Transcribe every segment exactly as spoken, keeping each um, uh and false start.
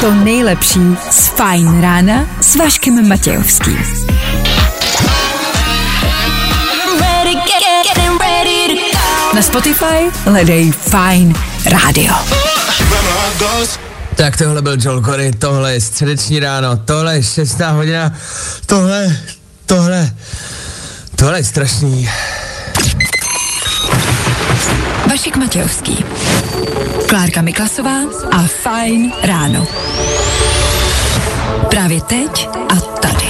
To nejlepší z Fajn rána s Vaškem Matějovským. Na Spotify hledej Fajn rádio. Tak tohle byl Joel Kory, tohle je středeční ráno, tohle je šestá hodina, tohle, tohle, tohle je strašný. Vašek Matějovský, Klárka Miklasová a Fajn ráno. Právě teď a tady.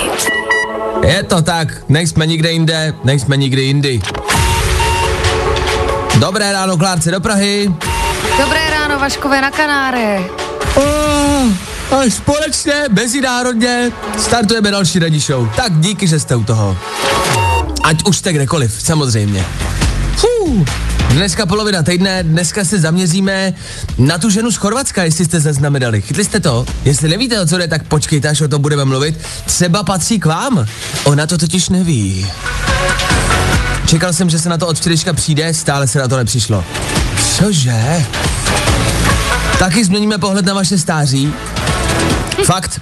Je to tak, nejsme nikde jinde, nejsme nikdy jindy. Dobré ráno, Klárce, do Prahy. Dobré ráno, Vaškové, na Kanáry. Oh, a společně, mezinárodně, startujeme další ranní show. Tak díky, že jste u toho. Ať už jste kdekoliv, samozřejmě. Fuh. Dneska polovina týdne, dneska se zaměříme na tu ženu z Chorvatska, jestli jste zaznamenali. Chytli jste to? Jestli nevíte, o co jde, tak počkejte, až o tom budeme mluvit. Třeba patří k vám. Ona to totiž neví. Čekal jsem, že se na to od včerejška přijde, stále se na to nepřišlo. Cože? Taky změníme pohled na vaše stáří. Fakt,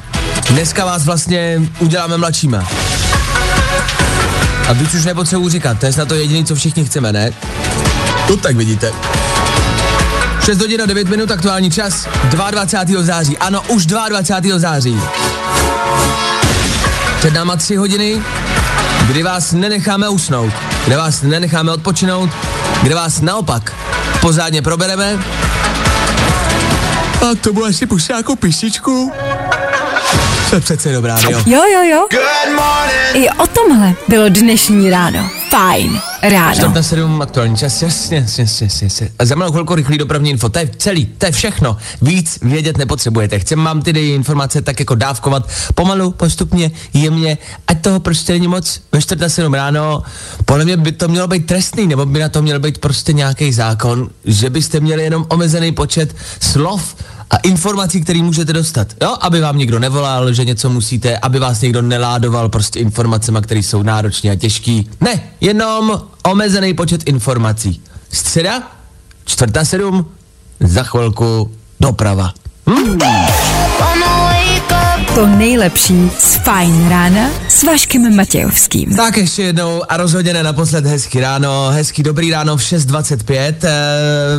dneska vás vlastně uděláme mladšíma. A víc už nepotřebuji říkat, to je snad to jediné, co všichni chceme, ne? To tak vidíte. šest hodin a devět minut, aktuální čas, dvacátého druhého září. Ano, už dvacátého druhého září. Před náma tři hodiny, kdy vás nenecháme usnout, kde vás nenecháme odpočinout, kde vás naopak pořádně probereme. A to bude si pustit nějakou písničku. To je přece dobrá, jo? Jo, jo, jo. I o tomhle bylo dnešní ráno. Fajn ráno. čtyři sedm, aktuální čas, jasně, jasně, jasně, jasně. A za malou chvilku rychlý dopravní info, to je celý, to je všechno. Víc vědět nepotřebujete. Chcem vám ty informace tak jako dávkovat pomalu, postupně, jemně, ať toho prostě není moc. Ve čtyři sedm ráno, podle mě by to mělo být trestný, nebo by na to měl být prostě nějaký zákon, že byste měli jenom omezený počet slov a informací, které můžete dostat. Jo, aby vám někdo nevolal, že něco musíte, aby vás někdo neládoval prostě informacemi, které jsou náročné a těžký. Ne, jenom omezený počet informací. Středa, čtvrtá sedm, za chvilku doprava. Hm? To nejlepší z Fajn rána s Vaškem Matějovským. Tak ještě jednou a rozhodně ne naposled hezký ráno, hezký dobrý ráno v šest dvacet pět.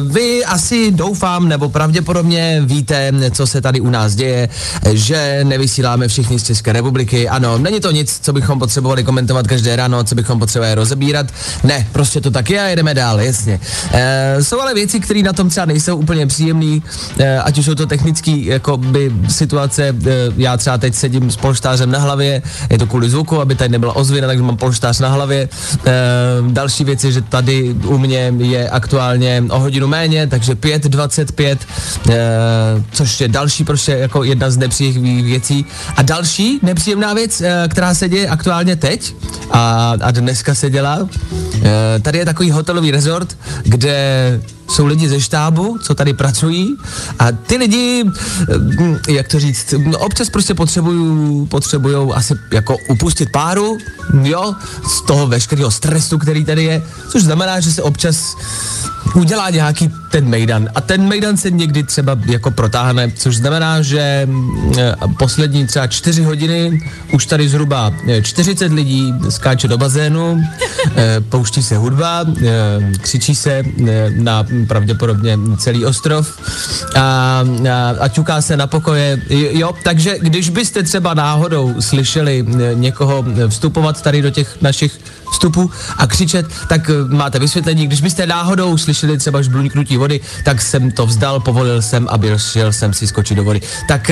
Vy asi doufám, nebo pravděpodobně víte, co se tady u nás děje, že nevysíláme všichni z České republiky. Ano, není to nic, co bychom potřebovali komentovat každé ráno, co bychom potřebovali rozebírat. Ne, prostě to tak je a jedeme dál, jasně. Jsou ale věci, které na tom třeba nejsou úplně příjemné, ať už jsou to technický jakoby situace, já třeba teď sedím s polštářem na hlavě, je to kvůli zvuku, aby tady nebyla ozvěna, takže mám polštář na hlavě. E, další věc je, že tady u mě je aktuálně o hodinu méně, takže pět dvacet pět, e, což je další prostě jako jedna z nepříjemných věcí. A další nepříjemná věc, e, která se děje aktuálně teď a, a dneska se dělá, e, tady je takový hotelový resort, kde jsou lidi ze štábu, co tady pracují a ty lidi, jak to říct, občas prostě potřebují, potřebujou asi jako upustit páru, jo, z toho veškerého stresu, který tady je, což znamená, že se občas udělá nějaký ten mejdan a ten mejdan se někdy třeba jako protáhne, což znamená, že poslední třeba čtyři hodiny už tady zhruba čtyřicet lidí skáče do bazénu, pouští se hudba, křičí se na pravděpodobně celý ostrov a, a, a ťuká se na pokoje, jo, takže když byste třeba náhodou slyšeli někoho vstupovat tady do těch našich vstupů a křičet, tak máte vysvětlení, když byste náhodou slyšeli třeba žbluňknutí vody, tak jsem to vzdal, povolil jsem, aby šel jsem si skočit do vody. Tak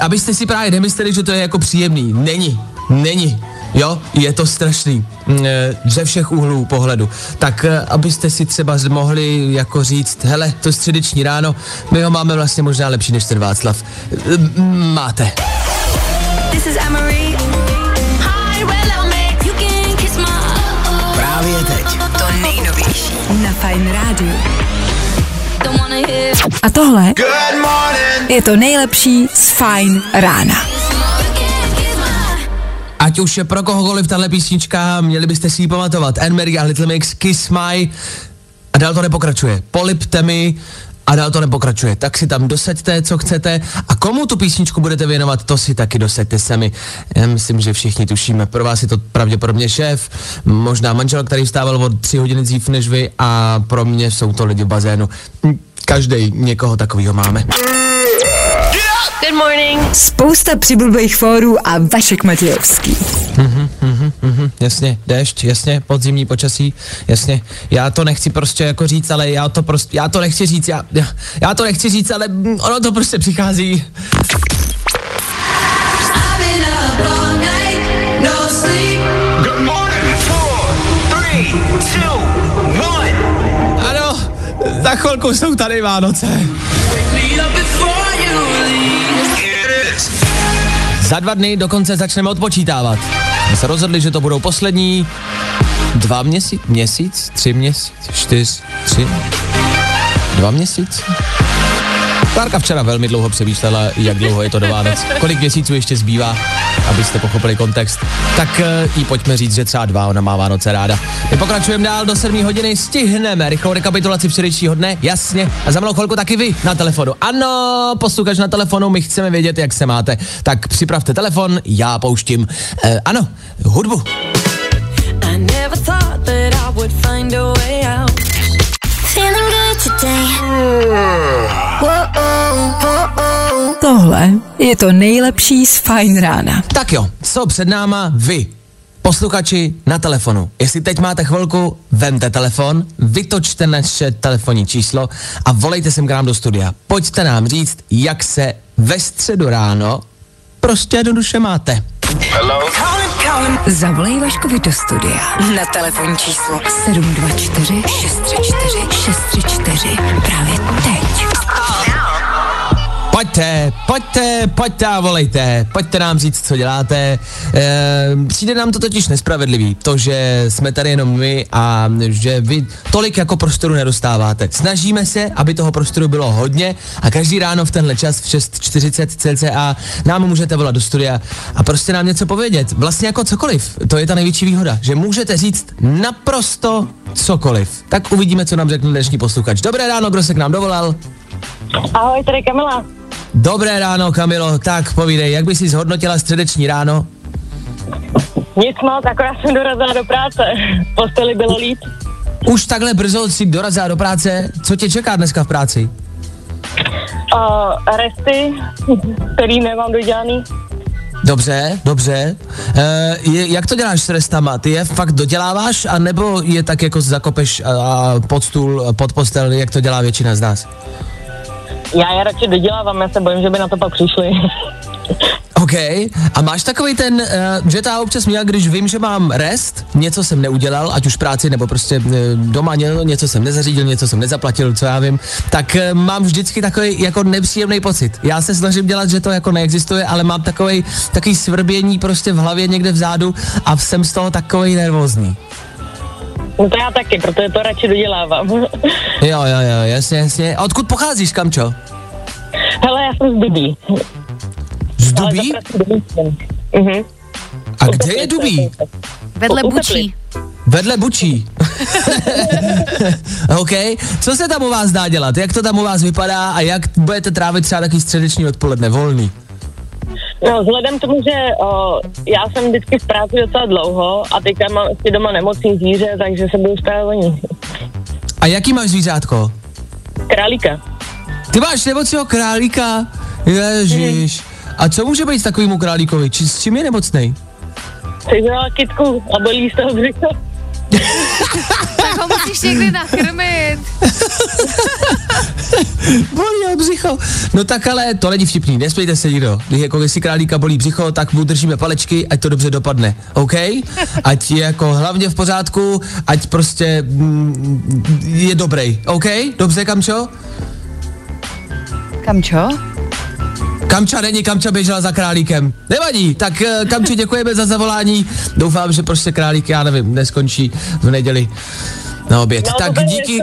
abyste si právě nemysleli, že to je jako příjemný, není, není. Jo, je to strašný, ze všech úhlů pohledu. Tak abyste si třeba mohli jako říct, hele, to středeční ráno, my ho máme vlastně možná lepší než ten Václav. Máte. This is Anne-Marie. Hi, well, you can kiss my... Právě teď. To nejnovější na Fajn rádiu. A tohle je to nejlepší z Fajn rána. Ať už je pro kohokoliv tahle písnička, měli byste si ji pamatovat. Anne-Marie a Little Mix, Kiss My. a dál to nepokračuje. Polipte mi a dál to nepokračuje. Tak si tam dosaďte, co chcete, a komu tu písničku budete věnovat, to si taky dosaďte sami. Já myslím, že všichni tušíme. Pro vás je to pravděpodobně šéf, možná manžel, který vstával o tři hodiny dřív než vy, a pro mě jsou to lidi v bazénu. Každej někoho takovýho máme. Good morning. Spousta přibulbých fórů a Vašek Matějovský. Mhm, mhm, mhm, jasně, déšť, jasně, podzimní počasí, jasně. Já to nechci prostě jako říct, ale já to prostě, já to nechci říct, já, já, já to nechci říct, ale ono to prostě přichází. Good morning, four, three, two, one. Ano, za chvilku jsou tady Vánoce. Za dva dny dokonce začneme odpočítávat. My se rozhodli, že to budou poslední dva měsíc, měsíc, tři měsíc, čtyř, tři, dva měsíc. Klárka včera velmi dlouho přemýšlela, jak dlouho je to do Vánoc, kolik měsíců ještě zbývá, abyste pochopili kontext. Tak jí pojďme říct, že třeba dva, ona má Vánoce ráda. My pokračujeme dál do sedmé hodiny, stihneme rychlou rekapitulaci včerejšího dne, jasně. A za malou chvilku taky vy na telefonu. Ano, posluchač na telefonu, my chceme vědět, jak se máte. Tak připravte telefon, já pouštím, eh, ano, hudbu. I never thought that I would find a way out. Tohle je to nejlepší z Fajn rána. Tak jo, co před náma vy, posluchači na telefonu. Jestli teď máte chvilku, vemte telefon, vytočte naše telefonní číslo a volejte sem k nám do studia. Pojďte nám říct, jak se ve středu ráno prostě jednoduše máte. Hello. Zavolej Vaškovi do studia na telefonní číslo sedm dva čtyři šest tři čtyři šest tři čtyři právě teď. Pojďte, pojďte, pojďte a volejte, pojďte nám říct, co děláte. E, přijde nám to totiž nespravedlivý, to, že jsme tady jenom my a že vy tolik jako prostoru nedostáváte. Snažíme se, aby toho prostoru bylo hodně, a každý ráno v tenhle čas v šest čtyřicet cca nám můžete volat do studia a prostě nám něco povědět. Vlastně jako cokoliv, to je ta největší výhoda, že můžete říct naprosto cokoliv. Tak uvidíme, co nám řekne dnešní posluchač. Dobré ráno, kdo se k nám dovolal? Ahoj, tady Kamila. Dobré ráno, Kamilo, tak povídej, jak bys si zhodnotila středeční ráno? Nic moc, akorát jsem dorazila do práce, posteli bylo líp. Už takhle brzo si dorazila do práce, co tě čeká dneska v práci? Uh, resty, který nemám dodělaný. Dobře, dobře. E, jak to děláš s restama? Ty je fakt doděláváš, anebo je tak jako zakopeš a pod stůl, pod postel, jak to dělá většina z nás? Já je radši dodělávám, já se bojím, že by na to pak přišli. OK. A máš takový ten, uh, že ta občas měla, když vím, že mám rest, něco jsem neudělal, ať už práci, nebo prostě uh, doma něco jsem nezařídil, něco jsem nezaplatil, co já vím, tak uh, mám vždycky takový jako nepříjemný pocit. Já se snažím dělat, že to jako neexistuje, ale mám takový, takový svrbění prostě v hlavě někde vzadu a jsem z toho takovej nervózní. No to já taky, protože to radši dodělávám. Jo, jo, jo, jasně, jasně. A odkud pocházíš, Kamčo? Hele, já jsem z Dubí. Z Dubí? Mhm. A U kde je Dubí? Vedle Bučí. Vedle Bučí. OK. Co se tam u vás dá dělat? Jak to tam u vás vypadá a jak budete trávit třeba takový středeční odpoledne volný? No, vzhledem k tomu, že o, já jsem vždycky v práci docela dlouho a teďka mám si doma nemocný zvíře, takže se budu starat o ní. A jaký máš zvířátko? Králíka. Ty máš nemocného králíka? Ježiš. Mm. A co může být takovýmu králíkovi? Či, s čím je nemocnej? Sežrala kytku a bolí z toho břicho. Tak ho musíš někdy nakrmit. Bolí břicho. No tak ale to není vtipný, nespějte se nikdo. Jako jestli králíka bolí břicho, tak mu držíme palečky, ať to dobře dopadne, OK? Ať je jako hlavně v pořádku, ať prostě mm, je dobrý, OK? Dobře, Kamčo? Kamčo? Kamča není, Kamča běžela za králíkem. Nevadí, tak Kamči děkujeme za zavolání. Doufám, že prostě králík, já nevím, neskončí v neděli na oběd. No, tak díky.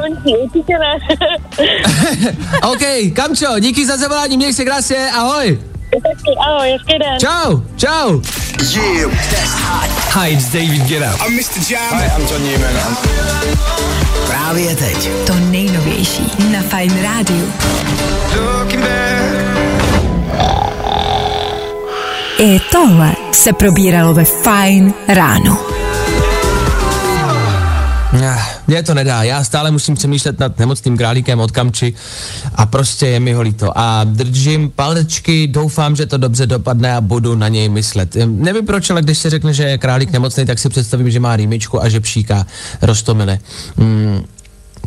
OK, Kamčo, díky za zavolání, měj se krásně, ahoj. Ahoj, hezký den. Čau, čau. Yeah, that's hot. Hi, it's David Guetta. I'm mister Jam. Hi, I'm John Newman. Právě teď. To nejnovější na Fajn rádiu. I tohle se probíralo ve Fajn ráno. Mně to nedá, já stále musím přemýšlet nad nemocným králíkem od Kamči a prostě je mi ho líto. A držím palečky, doufám, že to dobře dopadne a budu na něj myslet. Nevím proč, ale když se řekne, že je králík nemocný, tak si představím, že má rýmičku a že pšíká roztomile. Mm.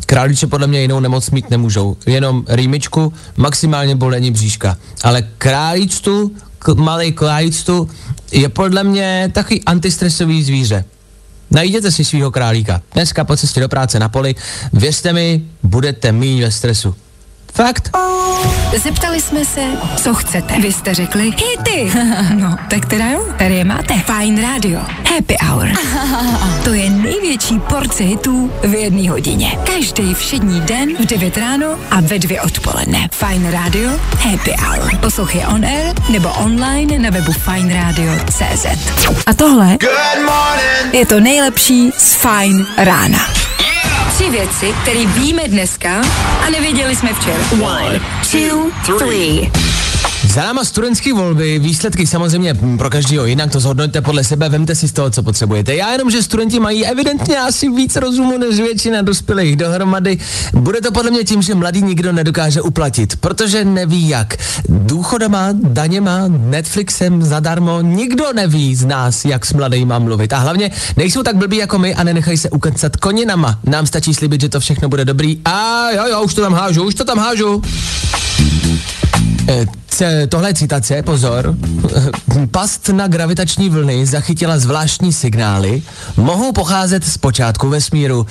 Králíče podle mě jinou nemoc mít nemůžou, jenom rýmičku, maximálně bolení bříška. Ale králíčtu, k- malej králíčtu je podle mě takový antistresový zvíře. Najděte si svýho králíka. Dneska po cestě do práce na poli, věřte mi, budete míň ve stresu. Fakt. Zeptali jsme se, co chcete. Vy jste řekli, hity. No, tak teda jo, tady je máte. Fajn rádio, happy hour. To je největší porce hitů v jedné hodině. Každý všední den v devět ráno a ve dvě odpoledne. Fajn rádio, happy hour. Poslouchej on air nebo online na webu fajn rádio tečka cé zet. A tohle je to nejlepší z Fajn rána. Tři věci, které víme dneska a nevěděli jsme včera. One, two, three. Za náma studentské volby, výsledky samozřejmě pro každého jinak, to zhodnoťte podle sebe, vemte si z toho, co potřebujete. Já jenom, že studenti mají evidentně asi víc rozumu než většina dospělých dohromady. Bude to podle mě tím, že mladý nikdo nedokáže uplatit, protože neví jak. Důchodama, daněma, Netflixem, zadarmo, nikdo neví z nás, jak s mladýma mluvit. A hlavně nejsou tak blbí jako my a nenechají se ukecat koninama. Nám stačí slibit, že to všechno bude dobrý. A jo, jo, už to tam hážu, už to tam hážu. C- tohle je citace, pozor. Past na gravitační vlny zachytila zvláštní signály. Mohou pocházet z počátku vesmíru.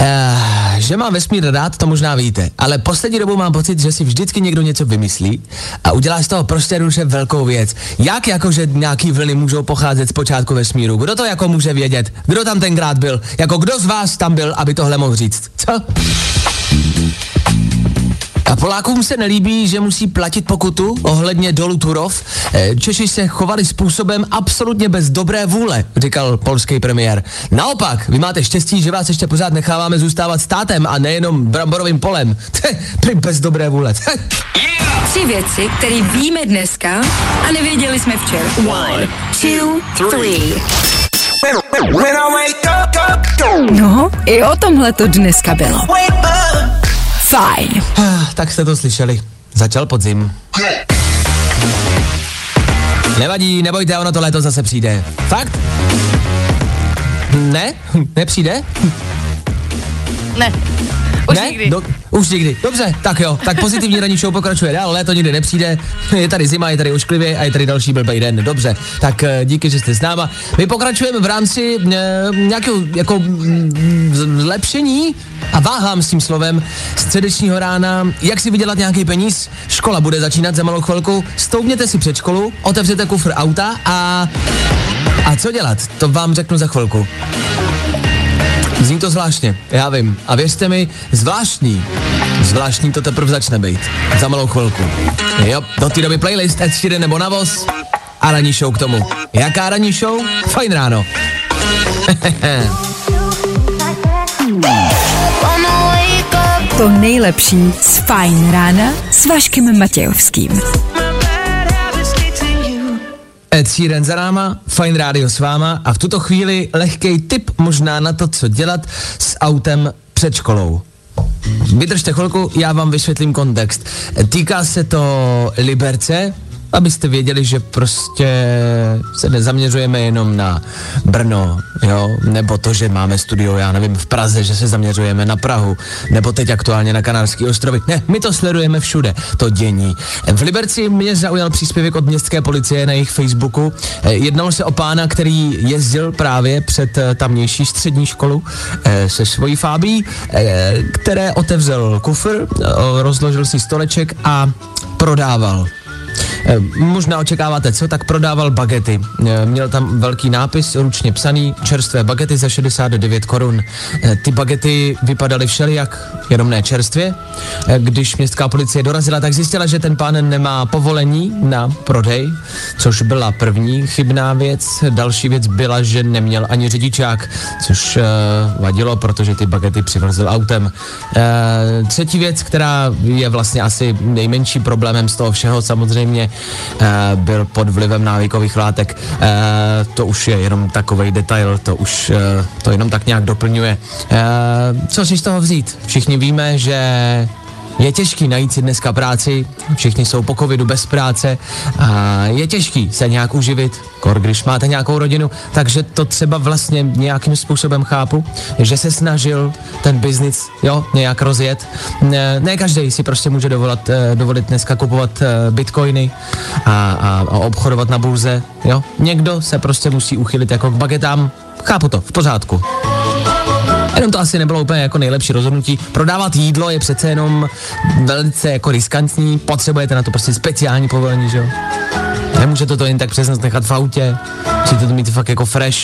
E- že mám vesmír rád, to možná víte. Ale poslední dobou mám pocit, že si vždycky někdo něco vymyslí a udělá z toho prostě duše velkou věc. Jak jako, že nějaký vlny můžou pocházet z počátku vesmíru? Kdo to jako může vědět? Kdo tam tenkrát byl? Jako kdo z vás tam byl, aby tohle mohl říct? Co? A Polákům se nelíbí, že musí platit pokutu ohledně dolu Turów. Češi se chovali způsobem absolutně bez dobré vůle, říkal polský premiér. Naopak, vy máte štěstí, že vás ještě pořád necháváme zůstávat státem a nejenom bramborovým polem. Prý bez dobré vůle. Tři věci, které víme dneska a nevěděli jsme včera. One, two, three. No, i o tomhle to dneska bylo. Fajn. Tak jste to slyšeli. Začal podzim. Nevadí, nebojte, ono to léto zase přijde. Fakt? Ne? Nepřijde? Ne. Už ne? Nikdy. Do, už nikdy. Dobře, tak jo. Tak pozitivní ranní show pokračuje dál, léto nikdy nepřijde. Je tady zima, je tady ošklivě a je tady další blbej den. Dobře, tak díky, že jste s náma. My pokračujeme v rámci e, nějakého jako zlepšení a váhám s tím slovem středečního rána. Jak si vydělat nějaký peníz? Škola bude začínat za malou chvilku. Stoupněte si před školu, otevřete kufr auta a... A co dělat? To vám řeknu za chvilku. Zní to zvláštně, já vím. A věřte mi, zvláštní, zvláštní to teprve začne být. Za malou chvilku. Jo, do té doby playlist Ed Sheeran nebo Navoz a ranní show k tomu. Jaká ranní show? Fajn ráno. To nejlepší z Fajn rána s Vaškem Matějovským. Ed Sheeran za náma, Fajn rádio s váma a v tuto chvíli lehkej tip možná na to, co dělat s autem před školou. Vydržte chvilku, já vám vysvětlím kontext. Týká se to Liberce, abyste věděli, že prostě se nezaměřujeme jenom na Brno, jo, nebo to, že máme studio, já nevím, v Praze, že se zaměřujeme na Prahu, nebo teď aktuálně na Kanárský ostrovy. Ne, my to sledujeme všude, to dění. V Liberci mě zaujal příspěvek od městské policie na jejich Facebooku. Jednalo se o pána, který jezdil právě před tamnější střední školu se svojí fábí, které otevřel kufr, rozložil si stoleček a prodával. možná očekáváte co, tak prodával bagety. Měl tam velký nápis, ručně psaný, čerstvé bagety za šedesát devět korun. Ty bagety vypadaly všelijak, jenom ne čerstvě. Když městská policie dorazila, tak zjistila, že ten pán nemá povolení na prodej, což byla první chybná věc. Další věc byla, že neměl ani řidičák, což vadilo, protože ty bagety přivezl autem. Třetí věc, která je vlastně asi nejmenší problémem z toho všeho, samozřejmě byl pod vlivem návykových látek. To už je jenom takovej detail, to už to jenom tak nějak doplňuje. Co si z toho vzít? Všichni víme, že je těžký najít si dneska práci, všichni jsou po covidu bez práce a je těžký se nějak uživit, kor když máte nějakou rodinu, takže to třeba vlastně nějakým způsobem chápu, že se snažil ten biznis, jo, nějak rozjet. Ne, ne každý si prostě může dovolat, dovolit dneska kupovat bitcoiny a, a, a obchodovat na burze, jo. Někdo se prostě musí uchylit jako k bagetám, chápu to, v pořádku. Jenom to asi nebylo úplně jako nejlepší rozhodnutí. Prodávat jídlo je přece jenom velice jako riskantní, potřebujete na to prostě speciální povolení, že jo? Nemůžete to jen tak přes noc nechat v autě, musíte to mít fakt jako fresh,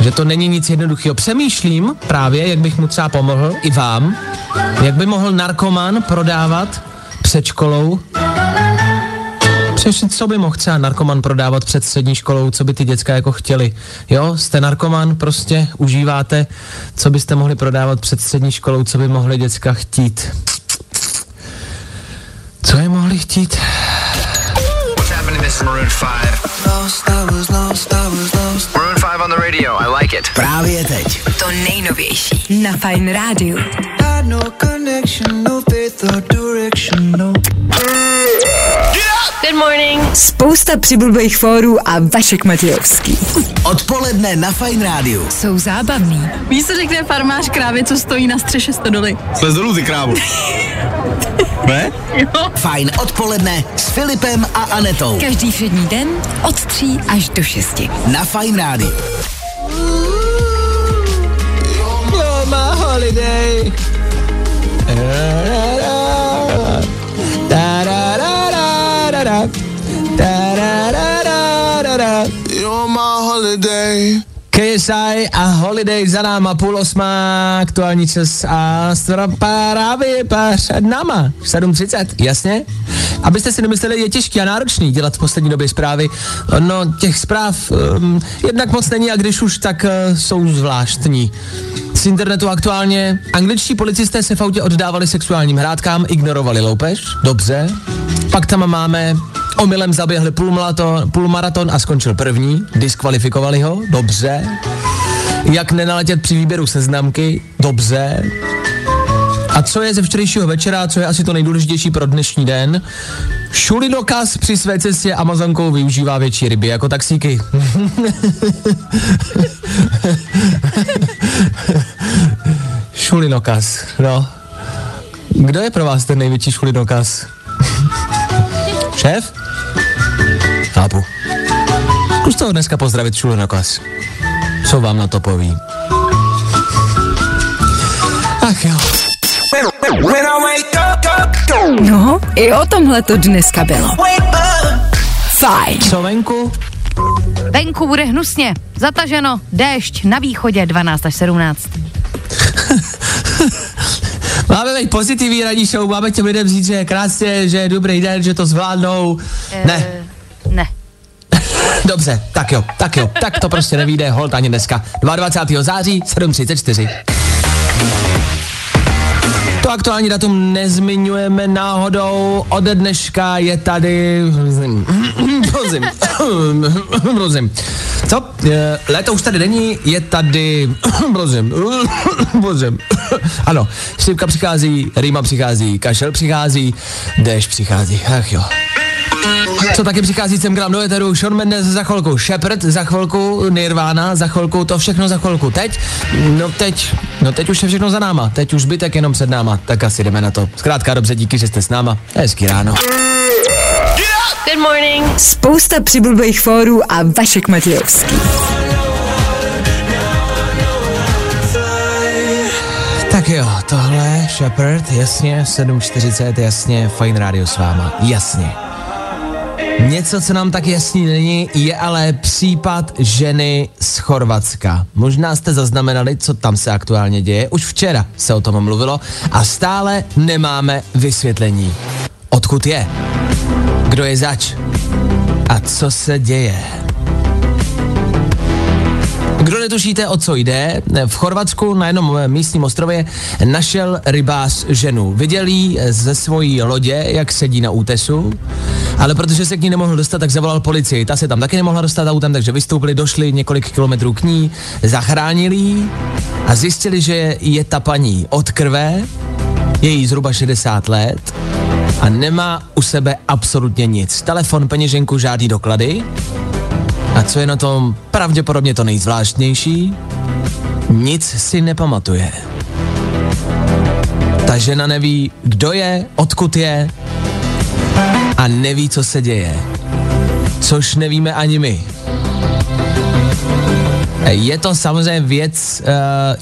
že to není nic jednoduchého. Přemýšlím právě, jak bych mu třeba pomohl, i vám, jak by mohl narkoman prodávat před školou. Přešit, co by mohl třeba narkoman prodávat před střední školou, co by ty děcka jako chtěli. Jo, jste narkoman, prostě užíváte, co byste mohli prodávat před střední školou, co by mohli děcka chtít. Co je mohli chtít? Právě teď. To nejnovější na Fajn rádiu. No connection, no faith or direction, no. Good morning. Spousta přibulbých fórů a Vašek Matějovský. Odpoledne na Fajn rádiu jsou zábavný. Víš, co řekne farmář krávě, co stojí na střeše stodoly? Slez dolů, ty krávu. Ne? Jo. Fajn odpoledne s Filipem a Anetou. Každý všední den od tří až do šesti. Na Fajn rádiu. Má holiday. You're my holiday. K S I a Holiday za náma, půl osmá, aktuální čas a strapárávě před náma, sedm třicet, jasně? Abyste si nemysleli, je těžký a náročný dělat v poslední době zprávy, no těch zpráv um, jednak moc není a když už, tak uh, jsou zvláštní. Z internetu aktuálně angličtí policisté se v autě oddávali sexuálním hrátkám, ignorovali loupež, dobře, pak tam máme... Omylem zaběhli půlmaraton, půlmaraton a skončil první, diskvalifikovali ho, dobře. Jak nenaletět při výběru seznamky, dobře. A co je ze včerejšího večera, co je asi to nejdůležitější pro dnešní den? Šulinokaz při své cestě Amazonkou využívá větší ryby jako taxíky. Šulinokaz, no. Kdo je pro vás ten největší šulinokaz? Šéf? Chápu. Zkuste ho dneska pozdravit Šulinokaz. Co vám na to poví? Ach jo. No, i o tomhle to dneska bylo. Fajn. Co venku? Venku bude hnusně. Zataženo, déšť, na východě dvanáct až sedmnáct. Máme být pozitivní radní show, máme těm lidem říct, že je krásně, že je dobrý den, že to zvládnou. E, ne. Ne. Dobře, tak jo, tak jo, tak to prostě nevíde, holt ani dneska. dvacátého druhého září, sedm třicet čtyři. To aktuální datum nezmiňujeme náhodou, ode dneška je tady... Prosím, prosím. Co? Léto už tady není, je tady... Prosím, prosím. Ano, šlipka přichází, rýma přichází, kašel přichází, déšť přichází, ach jo. Co taky přichází sem k nám do eteru, Shawn Mendes za chvilku, Shepherd za chvilku, Nirvana za chvilku, to všechno za chvilku. Teď? No teď, no teď už je všechno za náma, teď už zbytek jenom před náma, tak asi jdeme na to. Zkrátka dobře, díky, že jste s náma, hezký ráno. Good morning. Spousta přibulbých fórů a Vašek Matějovský. Tak jo, tohle, Shepherd, jasně, sedm čtyřicet, jasně, Fajn rádio s váma, jasně. Něco, co nám tak jasný není, je ale případ ženy z Chorvatska. Možná jste zaznamenali, co tam se aktuálně děje. Už včera se o tom mluvilo a stále nemáme vysvětlení. Odkud je? Kdo je zač? A co se děje? Kdo netušíte, o co jde, v Chorvatsku na jednom místním ostrově našel rybář ženu. Viděl ji ze svojí lodě, jak sedí na útesu, ale protože se k ní nemohl dostat, tak zavolal policii. Ta se tam taky nemohla dostat autem, takže vystoupili, došli několik kilometrů k ní, zachránili ji a zjistili, že je ta paní od krve, je jí zhruba šedesát let a nemá u sebe absolutně nic. Telefon, peněženku, žádný doklady. A co je na tom pravděpodobně to nejzvláštnější? Nic si nepamatuje. Ta žena neví, kdo je, odkud je a neví, co se děje. Což nevíme ani my. Je to samozřejmě věc uh,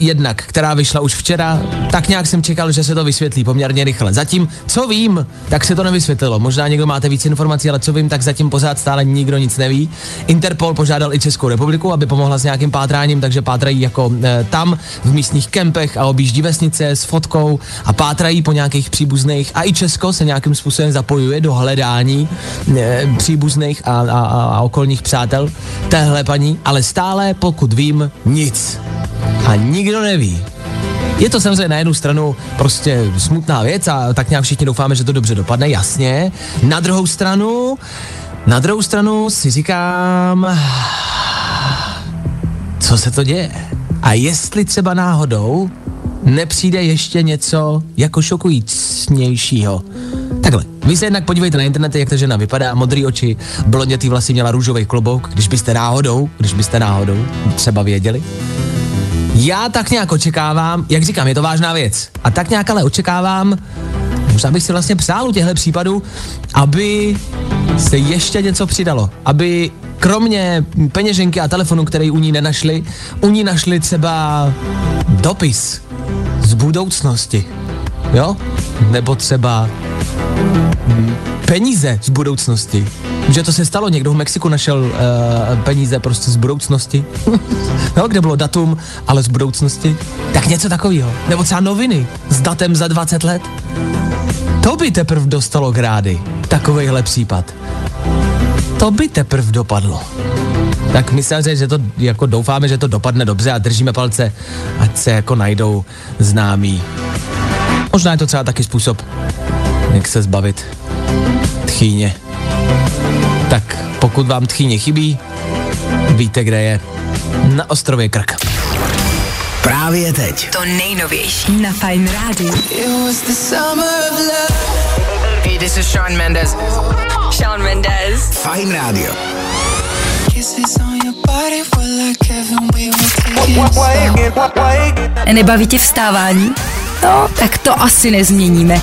jednak, která vyšla už včera, tak nějak jsem čekal, že se to vysvětlí poměrně rychle. Zatím, co vím, tak se to nevysvětlilo. Možná někdo máte víc informací, ale co vím, tak zatím pořád stále nikdo nic neví. Interpol požádal i Českou republiku, aby pomohla s nějakým pátráním, takže pátrají jako uh, tam v místních kempech a objíždí vesnice s fotkou a pátrají po nějakých příbuzných. A i Česko se nějakým způsobem zapojuje do hledání uh, příbuzných a, a, a okolních přátel téhle paní, ale stále pokud vím, nic. A nikdo neví. Je to samozřejmě na jednu stranu prostě smutná věc a tak nějak všichni doufáme, že to dobře dopadne, jasně. Na druhou stranu, na druhou stranu si říkám, co se to děje? A jestli třeba náhodou nepřijde ještě něco jako šokujícnějšího. Takhle, vy se jednak podívejte na internete, jak ta žena vypadá, modrý oči, blondětý vlasy, měla růžový klobouk, když byste náhodou, když byste náhodou třeba věděli. Já tak nějak očekávám, jak říkám, je to vážná věc, a tak nějak ale očekávám, možná bych si vlastně přál u těchto případů, aby se ještě něco přidalo, aby kromě peněženky a telefonu, který u ní nenašli, u ní našli třeba dopis z budoucnosti, jo? Nebo třeba peníze z budoucnosti. Že to se stalo, někdo v Mexiku našel uh, peníze prostě z budoucnosti. No, kde bylo datum, ale z budoucnosti. Tak něco takového. Nebo třeba noviny s datem za dvacet let. To by teprv dostalo grády. Takovejhle případ. To by teprv dopadlo. Tak myslím, že to jako doufáme, že to dopadne dobře a držíme palce, ať se jako najdou známí. Možná je to třeba taky způsob, jak se zbavit tchýně. Tak pokud vám tchýně chybí, víte, kde je. Na ostrově Krk. Právě teď. To nejnovější na Fajn rádiu. Hey, this is Shawn Mendes. Shawn Mendes. Fajn rádio. Nebaví tě vstávání? No, tak to asi nezměníme.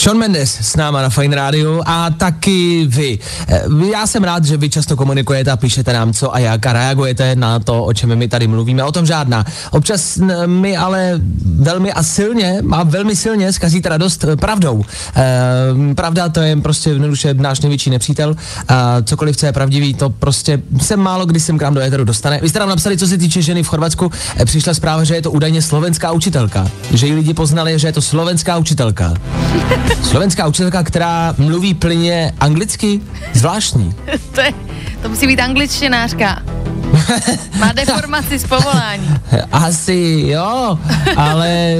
Shawn Mendes s náma na Fajn rádiu a taky vy. Já jsem rád, že vy často komunikujete a píšete nám co a jak a reagujete na to, o čem my tady mluvíme. O tom žádná. Občas mi ale velmi a silně, a velmi silně zkazíte radost pravdou. Ehm, pravda, to je prostě jednoduše náš největší nepřítel. A cokoliv, co je pravdivý, to prostě se málo kdy sem k nám do éteru dostane. Vy jste nám napsali, co se týče ženy v Chorvatsku, přišla zpráva, že je to údajně slovenská učitelka. Že ji lidi poznali, že je to slovenská učitelka. Slovenská učitelka, která mluví plynně anglicky, zvláštní. To, je, to musí být angličtinářka. Má deformaci z povolání. Asi jo, ale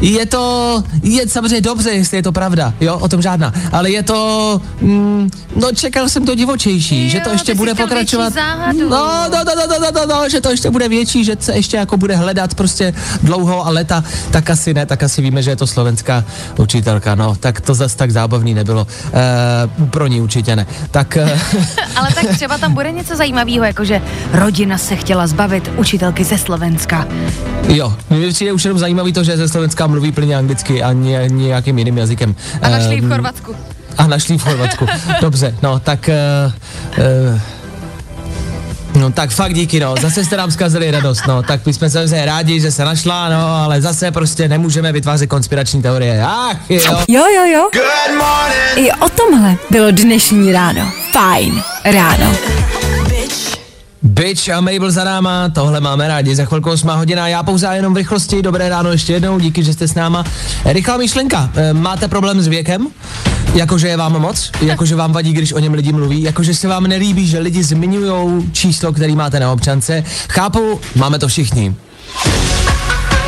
je to, je samozřejmě dobře, jestli je to pravda, jo, o tom žádná, ale je to, mm, no čekal jsem to divočejší, jo, že to ještě bude pokračovat, no, no, no, no, no, no, no, že to ještě bude větší, že se ještě jako bude hledat prostě dlouho a leta, tak asi ne, tak asi víme, že je to slovenská učitelka, no, tak to zas tak zábavný nebylo, e, pro ní určitě ne, tak. Ale tak třeba tam bude něco zajímavého, jakože rodina se chtěla zbavit učitelky ze Slovenska. Jo, mi přijde už jenom zajímavý to, že ze Slovenska mluví plně anglicky a nějakým jiným jazykem. A našli v Chorvatsku. A našli v Chorvatsku. Dobře, no tak... Uh, uh, No tak fakt díky, no, zase jste nám zkazili radost, no, tak my jsme samozřejmě rádi, že se našla, no, ale zase prostě nemůžeme vytvářet konspirační teorie, ach jo. Jo, jo, jo. Good morning. I o tomhle bylo dnešní ráno. Fajn ráno. Bitch a Mabel za náma, tohle máme rádi, za chvilku osmá hodina, já pouze jenom v rychlosti, dobré ráno ještě jednou, díky, že jste s náma. Rychlá myšlenka, máte problém s věkem? Jakože je vám moc? Jakože vám vadí, když o něm lidi mluví? Jakože se vám nelíbí, že lidi zmiňujou číslo, který máte na občance? Chápu, máme to všichni.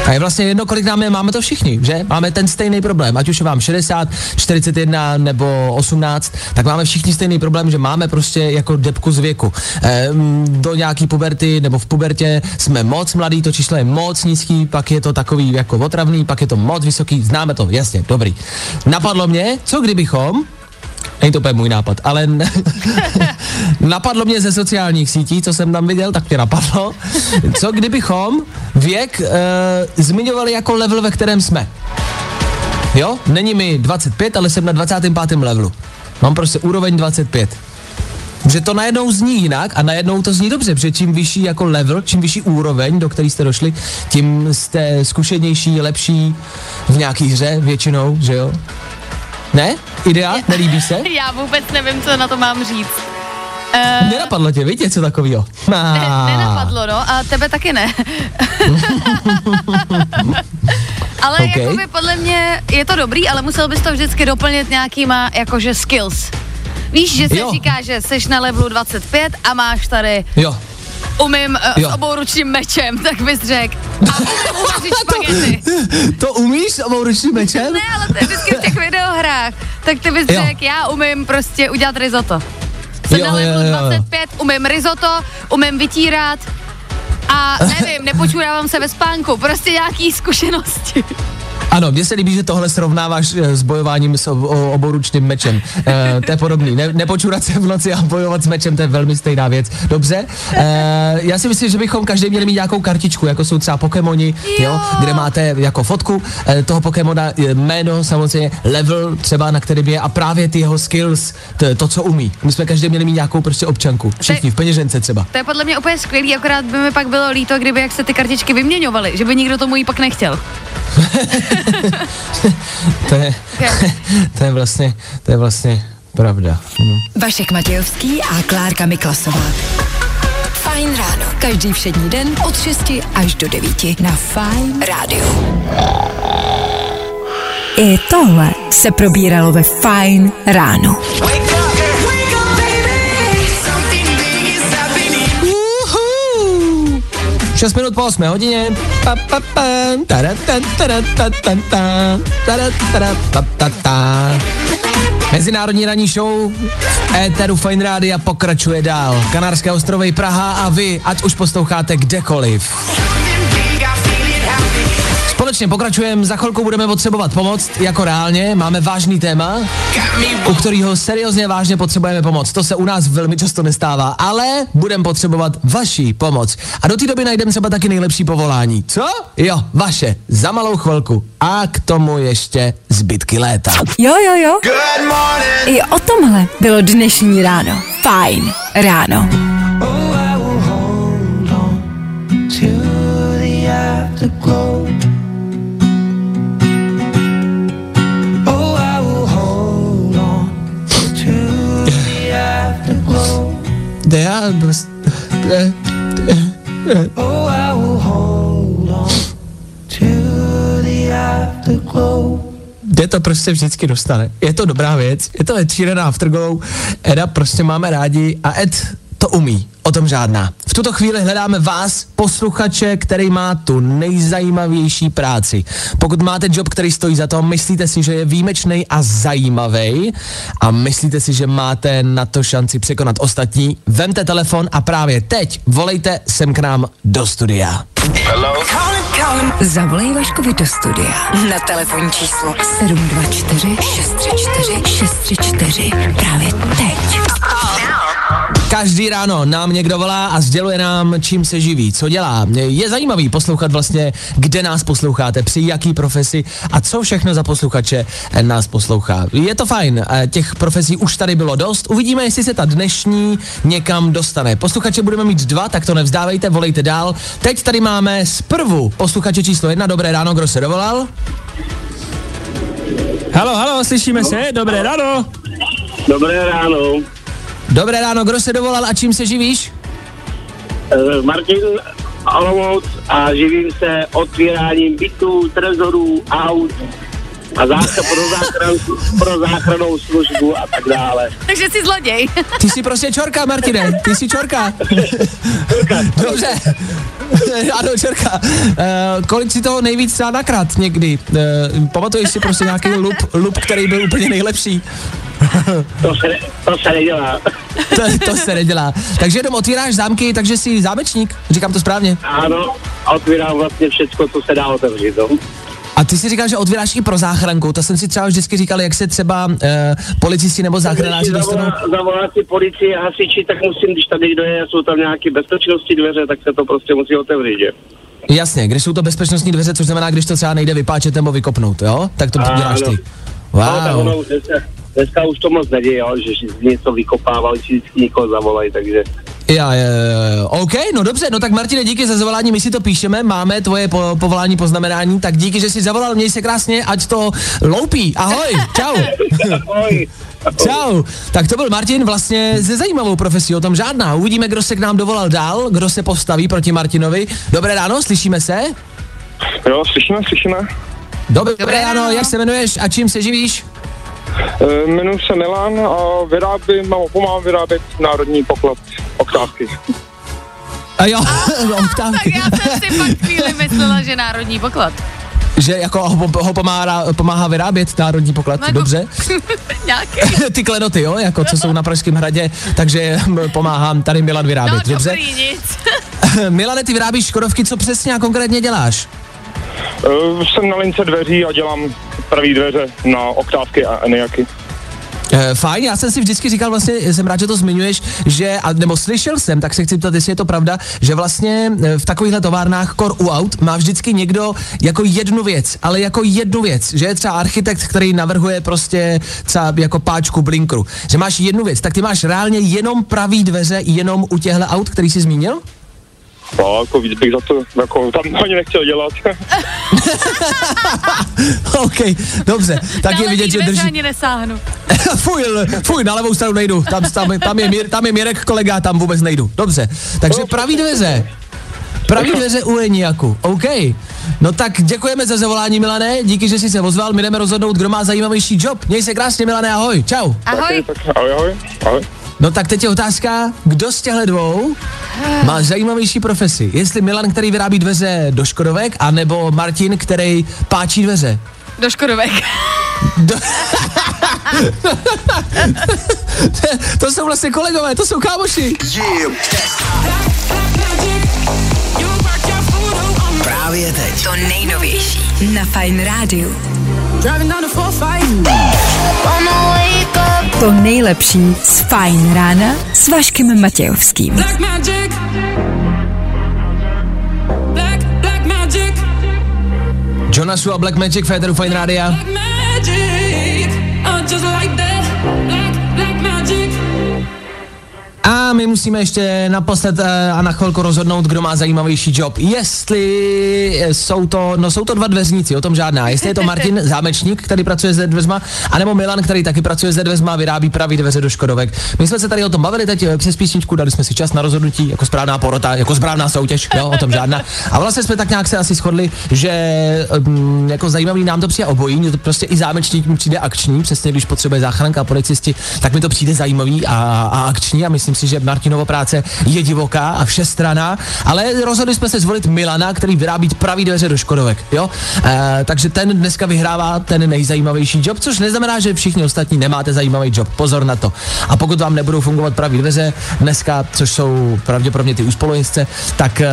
A je vlastně jedno, kolik nám je, máme to všichni, že? Máme ten stejný problém, ať už je vám šedesát, čtyřicet jedna nebo osmnáct, tak máme všichni stejný problém, že máme prostě jako depku z věku. E, do nějaký puberty nebo v pubertě jsme moc mladí, to číslo je moc nízký, pak je to takový jako otravný, pak je to moc vysoký, známe to, jasně, dobrý. Napadlo mě, co kdybychom, není to úplně můj nápad, ale n- napadlo mě ze sociálních sítí, co jsem tam viděl, tak mě napadlo, co kdybychom věk e, zmiňovali jako level, ve kterém jsme. Jo, není mi dvacet pět, ale jsem na dvacátém pátém levelu. Mám prostě úroveň dvacet pět. Že to najednou zní jinak a najednou to zní dobře, protože čím vyšší jako level, čím vyšší úroveň, do který jste došli, tím jste zkušenější, lepší v nějaký hře většinou, že jo? Ne? Idea? Nelíbí se? Já vůbec nevím, co na to mám říct. Uh, nenapadlo tě, víte, co takovýho? Ah. Ne, nenapadlo, no, a tebe taky ne. Ale okay. Jakoby podle mě je to dobrý, ale musel bys to vždycky doplnit nějakýma, jakože skills. Víš, že se jo. Říká, že seš na levelu dvacet pět a máš tady... Jo. Umím uh, s obouručním mečem, tak bys řekl. A umím uvařit špagety. To, to umíš s obouručním mečem? Ne, ale to je vždycky v těch videohrách. Tak ty bys řekl, já umím prostě udělat risotto. Jsem jo, na level jo, jo. dvacet pět, umím risotto, umím vytírat a nevím, nepočurávám se ve spánku. Prostě nějaký zkušenosti. Ano, mně se líbí, že tohle srovnáváš s bojováním s obouručným mečem. E, to je podobný. Ne, nepočurat se v noci a bojovat s mečem, to je velmi stejná věc. Dobře? E, já si myslím, že bychom každý měli mít nějakou kartičku, jako jsou třeba Pokémoni, jo. Jo, kde máte jako fotku toho Pokémona, jméno samozřejmě, level třeba, na kterém je a právě ty jeho skills, to, to co umí. My jsme každý měli mít nějakou prostě občanku. Všichni, v peněžence třeba. To je podle mě úplně skvělý, akorát by mi pak bylo líto, kdyby jak se ty kartičky vyměňovaly, že by nikdo tomu jí pak nechtěl. to, je, to, je vlastně, to je vlastně pravda. Mm. Vašek Matějovský a Klárka Miklasová. Fajn ráno. Každý všední den od šesti až do devíti na Fajn rádiu. I tohle se probíralo ve Fajn ráno. šest minut po osmé hodině. Mezinárodní ranní show Éteru Fajn rádia pokračuje dál. Kanárské ostrovy, Praha a vy, ať už posloucháte kdekoliv. Společně pokračujeme, za chvilku budeme potřebovat pomoc, jako reálně, máme vážný téma, u kterého seriózně vážně potřebujeme pomoc. To se u nás velmi často nestává, ale budeme potřebovat vaší pomoc. A do té doby najdeme třeba taky nejlepší povolání. Co? Jo, vaše, za malou chvilku. A k tomu ještě zbytky léta. Jo, jo, jo. Good morning. I o tomhle bylo dnešní ráno. Fajn ráno. Oh, I will hold on to the afterglow. The albums. Oh, I will hold on to the afterglow. Jde to prostě vždycky dostane. Je to dobrá věc, je to Ed Sheeran Afterglow. Eda prostě máme rádi a Ed to umí, o tom žádná. V tuto chvíli hledáme vás, posluchače, který má tu nejzajímavější práci. Pokud máte job, který stojí za to, myslíte si, že je výjimečný a zajímavý a myslíte si, že máte na to šanci překonat ostatní, vemte telefon a právě teď volejte sem k nám do studia. Hello? Zavolej Vaškovi do studia na telefonní číslo sedm dva čtyři šest tři čtyři šest tři čtyři právě teď. Každý ráno nám někdo volá a sděluje nám, čím se živí, co dělá. Je zajímavý poslouchat vlastně, kde nás posloucháte, při jaký profesi a co všechno za posluchače nás poslouchá. Je to fajn, těch profesí už tady bylo dost. Uvidíme, jestli se ta dnešní někam dostane. Posluchače budeme mít dva, tak to nevzdávejte, volejte dál. Teď tady máme zprvu posluchače číslo jedna. Dobré ráno, kdo se dovolal? Halo, halo, slyšíme se? Dobré ráno. Dobré ráno. Dobré ráno, kdo se dovolal a čím se živíš? Uh, Martin Olomouc a živím se otvíráním bytů, trezorů, aut a záchra, pro, záchran, pro záchranou službu a tak dále. Takže jsi zloděj. Ty jsi prostě čorka, Martine, ty jsi čorka. Čorka. Dobře, ano, čorka. Uh, kolik si toho nejvíc dá nakrát někdy? Uh, pamatuješ si prostě nějaký lup, lup, který byl úplně nejlepší? To se, ne, to se nedělá. To, to se nedělá. Takže jenom otvíráš zámky, takže jsi zámečník, říkám to správně? Ano, otvírám vlastně všecko, co se dá otevřít. No? A ty si říkal, že otvíráš i pro záchranku, to jsem si třeba vždycky říkal, jak se třeba e, policisti nebo záchranáři dostanou. Zavolat si policii a hasiči, tak musím, když tady kdo je, jsou tam nějaké bezpečnostní dveře, tak se to prostě musí otevřít, že? Jasně, když jsou to bezpečnostní dveře, což znamená, když to třeba nejde vypáčet nebo vykopnout, jo? Tak to děláš ty. Wow. Dneska už to moc neděje, že něco vykopávali, či vždycky někoho zavolají, takže... Já, já, já, OK, no dobře, no tak Martine, díky za zavolání, my si to píšeme, máme tvoje po, povolání, poznamenání, tak díky, že jsi zavolal, měj se krásně, ať to loupí, ahoj, čau. Ahoj. Čau, tak to byl Martin vlastně se zajímavou profesí, o tom žádná, uvidíme, kdo se k nám dovolal dál, kdo se postaví proti Martinovi. Dobré ráno, slyšíme se? Jo, slyšíme, slyšíme. Dobré, Dobré ráno, jak se jmenuješ a čím se živíš? Jmenuji se Milan a vyrábím, mám, pomáhám vyrábět národní poklad oktávky. A jo, oktávky. Tak já jsem si pak chvíli myslela, že národní poklad. Že jako ho, ho pomáhá, pomáhá vyrábět národní poklad, no, dobře? Jako ty klenoty, jo, jako co jsou na Pražském hradě, takže pomáhám tady Milan vyrábět, no, dobře? Dobrý, nic. Milane, ty vyrábíš škodovky, co přesně a konkrétně děláš? Uh, jsem na lince dveří a dělám pravý dveře na oktávky a nějaký. E, fajn, já jsem si vždycky říkal, vlastně jsem rád, že to zmiňuješ, že, a, nebo slyšel jsem, tak se chci ptat, jestli je to pravda, že vlastně v takovýchhle továrnách kor u aut má vždycky někdo jako jednu věc, ale jako jednu věc, že je třeba architekt, který navrhuje prostě třeba jako páčku blinkru, že máš jednu věc, tak ty máš reálně jenom pravý dveře, jenom u těchto aut, který jsi zmínil? No, jako víc bych za to, jako tam ani nechtěl dělat. OK, dobře, tak na je vidět, že drží. Ani nesáhnu. fuj, fuj, na levou stranu nejdu, tam, tam, tam, je, tam je Mirek kolega, tam vůbec nejdu, dobře. Takže pravý dveře, pravý dveře u Eniaku, OK. No tak děkujeme za zavolání, Milane, díky, že jsi se ozval, my jdeme rozhodnout, kdo má zajímavější job. Měj se krásně, Milane, ahoj, čau. Ahoj. Tak, tak, ahoj, ahoj, ahoj. No tak teď je otázka, kdo z těchto dvou má zajímavější profesi? Jestli Milan, který vyrábí dveře do škodovek, anebo Martin, který páčí dveře? Do škodovek. Do... to jsou vlastně kolegové, to jsou kámoši. Právě teď. To nejnovější na Fajn rádiu. To nejlepší z Fajn rána s Vaškem Matějovským. Jonasu a Black Magic v éteru Fajn rádia. A my musíme ještě naposled a na chvilku rozhodnout, kdo má zajímavější job. Jestli jsou to, no jsou to dva dveřníci, o tom žádná. Jestli je to Martin zámečník, který pracuje se dveřma, anebo Milan, který taky pracuje se dveřma a vyrábí pravý dveře do škodovek. My jsme se tady o tom bavili teď přes písničku, dali jsme si čas na rozhodnutí, jako správná porota, jako správná soutěž, jo, o tom žádná. A vlastně jsme tak nějak se asi shodli, že um, jako zajímavý nám to přijde obojí, to prostě i zámečník mi přijde akční, přesně když potřebuje záchranka a policisti, tak mi to přijde zajímavý a, a akční a myslím si, že Martinova práce je divoká a všestranná, ale rozhodli jsme se zvolit Milana, který vyrábí pravý dveře do škodovek, jo? E, takže ten dneska vyhrává ten nejzajímavější job, což neznamená, že všichni ostatní nemáte zajímavý job, pozor na to. A pokud vám nebudou fungovat pravý dveře dneska, což jsou pravděpodobně ty úspolojince, tak e,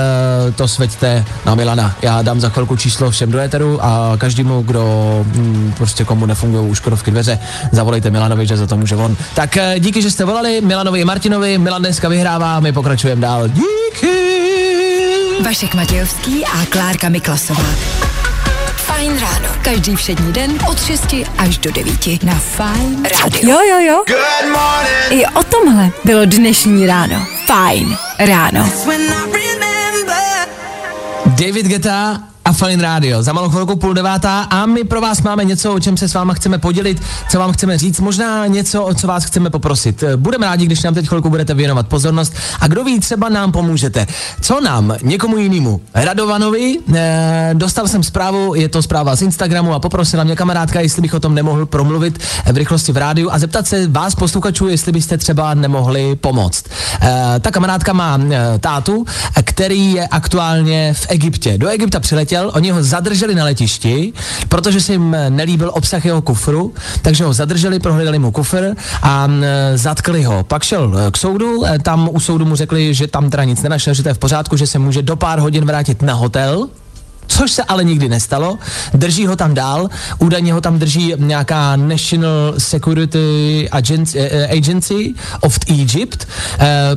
to sveďte na Milana. Já dám za chvilku číslo všem do éteru a každému, kdo hm, prostě komu nefungují škodovky dveře, zavolejte Milanovi, že za to může on. Tak e, díky, že jste volali Milanovi a Martinovi. body, Milan dneska vyhrává, my pokračujeme dál. Díky! Vašek Matějovský a Klárka Miklasová. Fajn ráno. Každý všední den od šesti až do devíti na Fajn rádio. Jo, jo, jo. Good morning. I o tomhle bylo dnešní ráno. Fajn ráno. David Guetta a Fajn rádio. Za malou chvilku půl devátá a my pro vás máme něco, o čem se s váma chceme podělit, co vám chceme říct, možná něco, o co vás chceme poprosit. Budeme rádi, když nám teď chvilku budete věnovat pozornost a kdo ví, třeba nám pomůžete. Co nám? Někomu jinému. Radovanovi, e, dostal jsem zprávu, je to zpráva z Instagramu a poprosila mě kamarádka, jestli bych o tom nemohl promluvit v rychlosti v rádiu a zeptat se vás, posluchačů, jestli byste třeba nemohli pomoct. E, ta kamarádka má e, tátu, který je aktuálně v Egyptě. Do Egypta přiletěl. Oni ho zadrželi na letišti, protože se jim nelíbil obsah jeho kufru, takže ho zadrželi, prohledali mu kufr a zatkli ho. Pak šel k soudu, tam u soudu mu řekli, že tam teda nic nenašel, že to je v pořádku, že se může do pár hodin vrátit na hotel, což se ale nikdy nestalo. Drží ho tam dál, údajně ho tam drží nějaká National Security Agency of Egypt,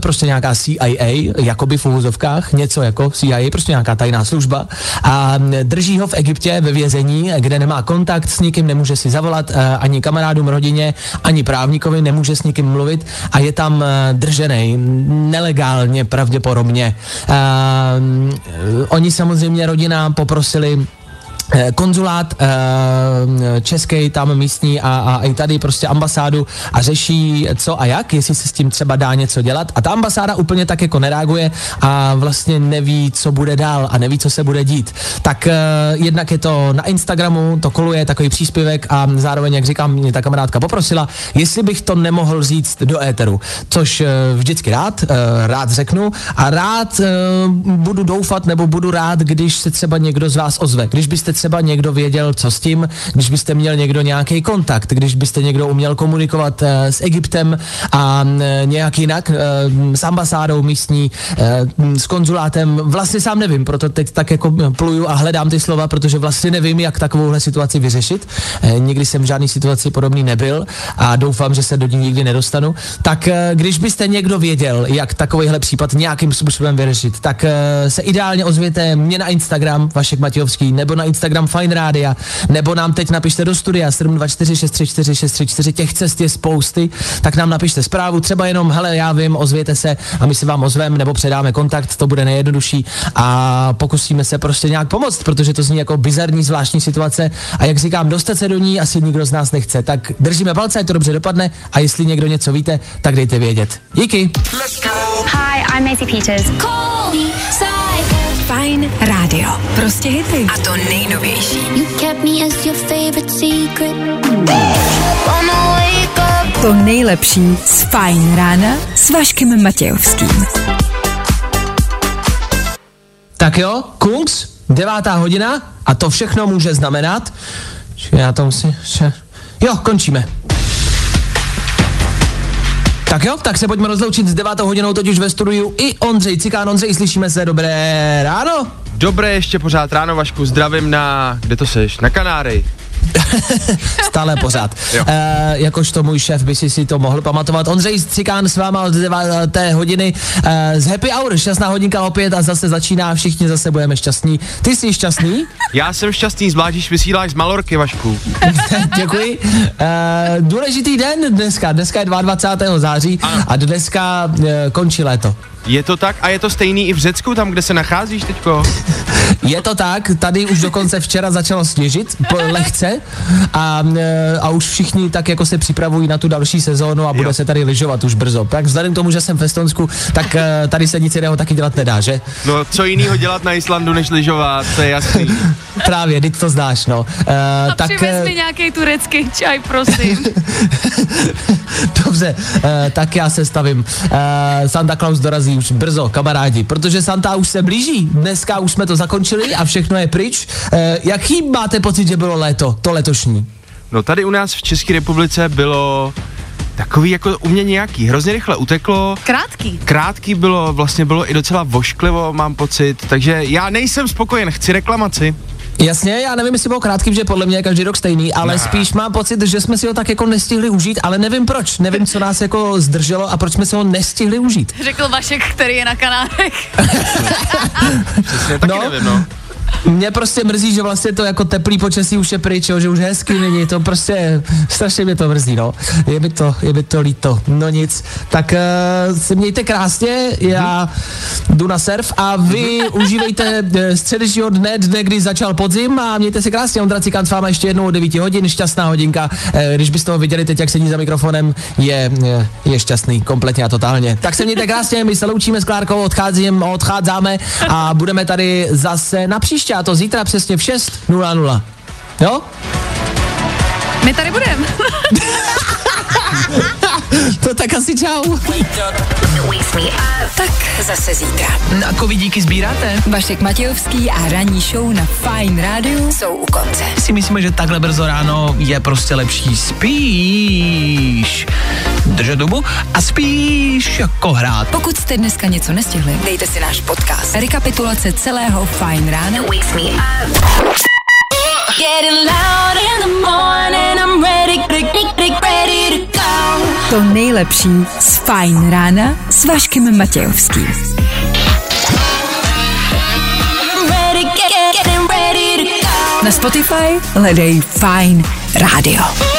prostě nějaká C I A, jakoby v uvozovkách, něco jako C I A, prostě nějaká tajná služba a drží ho v Egyptě ve vězení, kde nemá kontakt s nikým, nemůže si zavolat ani kamarádům, rodině, ani právníkovi, nemůže s nikým mluvit a je tam drženej, nelegálně pravděpodobně. Oni samozřejmě, rodina, poprosili konzulát český, tam místní a, a i tady prostě ambasádu a řeší co a jak, jestli se s tím třeba dá něco dělat. A ta ambasáda úplně tak jako nereaguje a vlastně neví, co bude dál a neví, co se bude dít. Tak jednak je to na Instagramu, to koluje takový příspěvek a zároveň, jak říkám, mě ta kamarádka poprosila, jestli bych to nemohl říct do éteru, což vždycky rád, rád řeknu a rád budu doufat nebo budu rád, když se třeba někdo z vás ozve, když byste třeba někdo věděl, co s tím, když byste měl někdo nějaký kontakt, když byste někdo uměl komunikovat e, s Egyptem a e, nějak jinak, e, s ambasádou místní, e, s konzulátem, vlastně sám nevím, proto teď tak jako pluju a hledám ty slova, protože vlastně nevím, jak takovouhle situaci vyřešit. E, nikdy jsem v žádný situaci podobný nebyl a doufám, že se do ní nikdy nedostanu. Tak e, když byste někdo věděl, jak takovýhle případ nějakým způsobem vyřešit, tak e, se ideálně ozvěte mě na Instagram, Vašek Matějovský, nebo na Instagram Fajn rádia, nebo nám teď napište do studia sedm dva čtyři šest tři čtyři šest tři čtyři, těch cest je spousty, tak nám napište zprávu, třeba jenom, hele, já vím, ozvěte se a my se vám ozvem, nebo předáme kontakt, to bude nejjednodušší a pokusíme se prostě nějak pomoct, protože to zní jako bizarní, zvláštní situace a jak říkám, dostat se do ní asi nikdo z nás nechce, tak držíme palce, ať to dobře dopadne a jestli někdo něco víte, tak dejte vědět. Díky. Hi, I'm A C Peters. Call me Fajn rádio. Prostě hity. A to nejnovější. To nejlepší z Fajn rána s Vaškem Matějovským. Tak jo, Kungs, devátá hodina a to všechno může znamenat, že já to musím... Že... Jo, končíme. Tak jo, tak se pojďme rozloučit s devátou hodinou, totiž ve studiu i Ondřej Cikán. Ondřej, slyšíme se, dobré ráno. Dobré ještě pořád ráno, Vašku, zdravím na, kde to seš, na Kanáry. Stále pořád. E, jakožto můj šéf by si si to mohl pamatovat. Ondřej Cikán s váma od deváté hodiny e, z Happy Hour, šťastná hodinka opět a zase začíná, všichni zase budeme šťastní. Ty jsi šťastný? Já jsem šťastný, zvlášť vysíláš z Malorky, Vašku. Děkuji. E, důležitý den dneska, dneska je dvacátého druhého září ano. A dneska e, končí léto. Je to tak a je to stejný i v Řecku, tam, kde se nacházíš teďko? Je to tak, tady už dokonce včera začalo sněžit, lehce a, a už všichni tak jako se připravují na tu další sezónu a bude jo. se tady lyžovat už brzo. Tak vzhledem k tomu, že jsem v Estonsku, tak tady se nic jiného taky dělat nedá, že? No, co jiného dělat na Islandu, než lyžovat, to je jasný. Právě, teď to znáš, no. Uh, a tak, přivez mi nějaký turecký čaj, prosím. Dobře, uh, tak já se stavím. Uh, Santa Claus dorazí už brzo, kamarádi, protože Santa už se blíží. Dneska už jsme to zakončili a všechno je pryč. E, jaký máte pocit, že bylo léto, to letošní? No tady u nás v České republice bylo takový jako u mě nějaký, hrozně rychle uteklo. Krátký. Krátký bylo, vlastně bylo i docela vošklivo, mám pocit, takže já nejsem spokojen, chci reklamaci. Jasně, já nevím, jestli bylo krátký, že podle mě je každý rok stejný, ale nah. spíš mám pocit, že jsme si ho tak jako nestihli užít, ale nevím proč. Nevím, co nás jako zdrželo a proč jsme si ho nestihli užít. Řekl Vašek, který je na kanálech. Přesně, taky no. nevím, no. Mě prostě mrzí, že vlastně to jako teplý počasí už je pryč, jo, že už hezky není, to prostě strašně mě to mrzí, no. Je mi to, je mi to líto, no nic. Tak uh, se mějte krásně, já jdu na surf a vy užívejte středečního dne, dne, kdy začal podzim a mějte se krásně. Ondra Cikán s váma ještě jednou od devět hodin, šťastná hodinka. Když byste ho viděli teď, jak sedí za mikrofonem, je, je, je šťastný kompletně a totálně. Tak se mějte krásně, my se loučíme s Klárkou, odcházíme, odcházíme a budeme tady zase na příště. A to zítra přesně v šest nula nula. Jo? My tady budeme. To tak asi čau. Tak zase zítra. Na kovi díky sbíráte? Vašek Matějovský a ranní show na Fajn rádiu jsou u konce. Si myslíme, že takhle brzo ráno je prostě lepší spíš držet dobu a spíš jako hrát. Pokud jste dneska něco nestihli, dejte si náš podcast. Rekapitulace celého Fajn rána. To nejlepší z Fajn rána s Vaškem Matějovským. Na Spotify hledej Fajn rádio.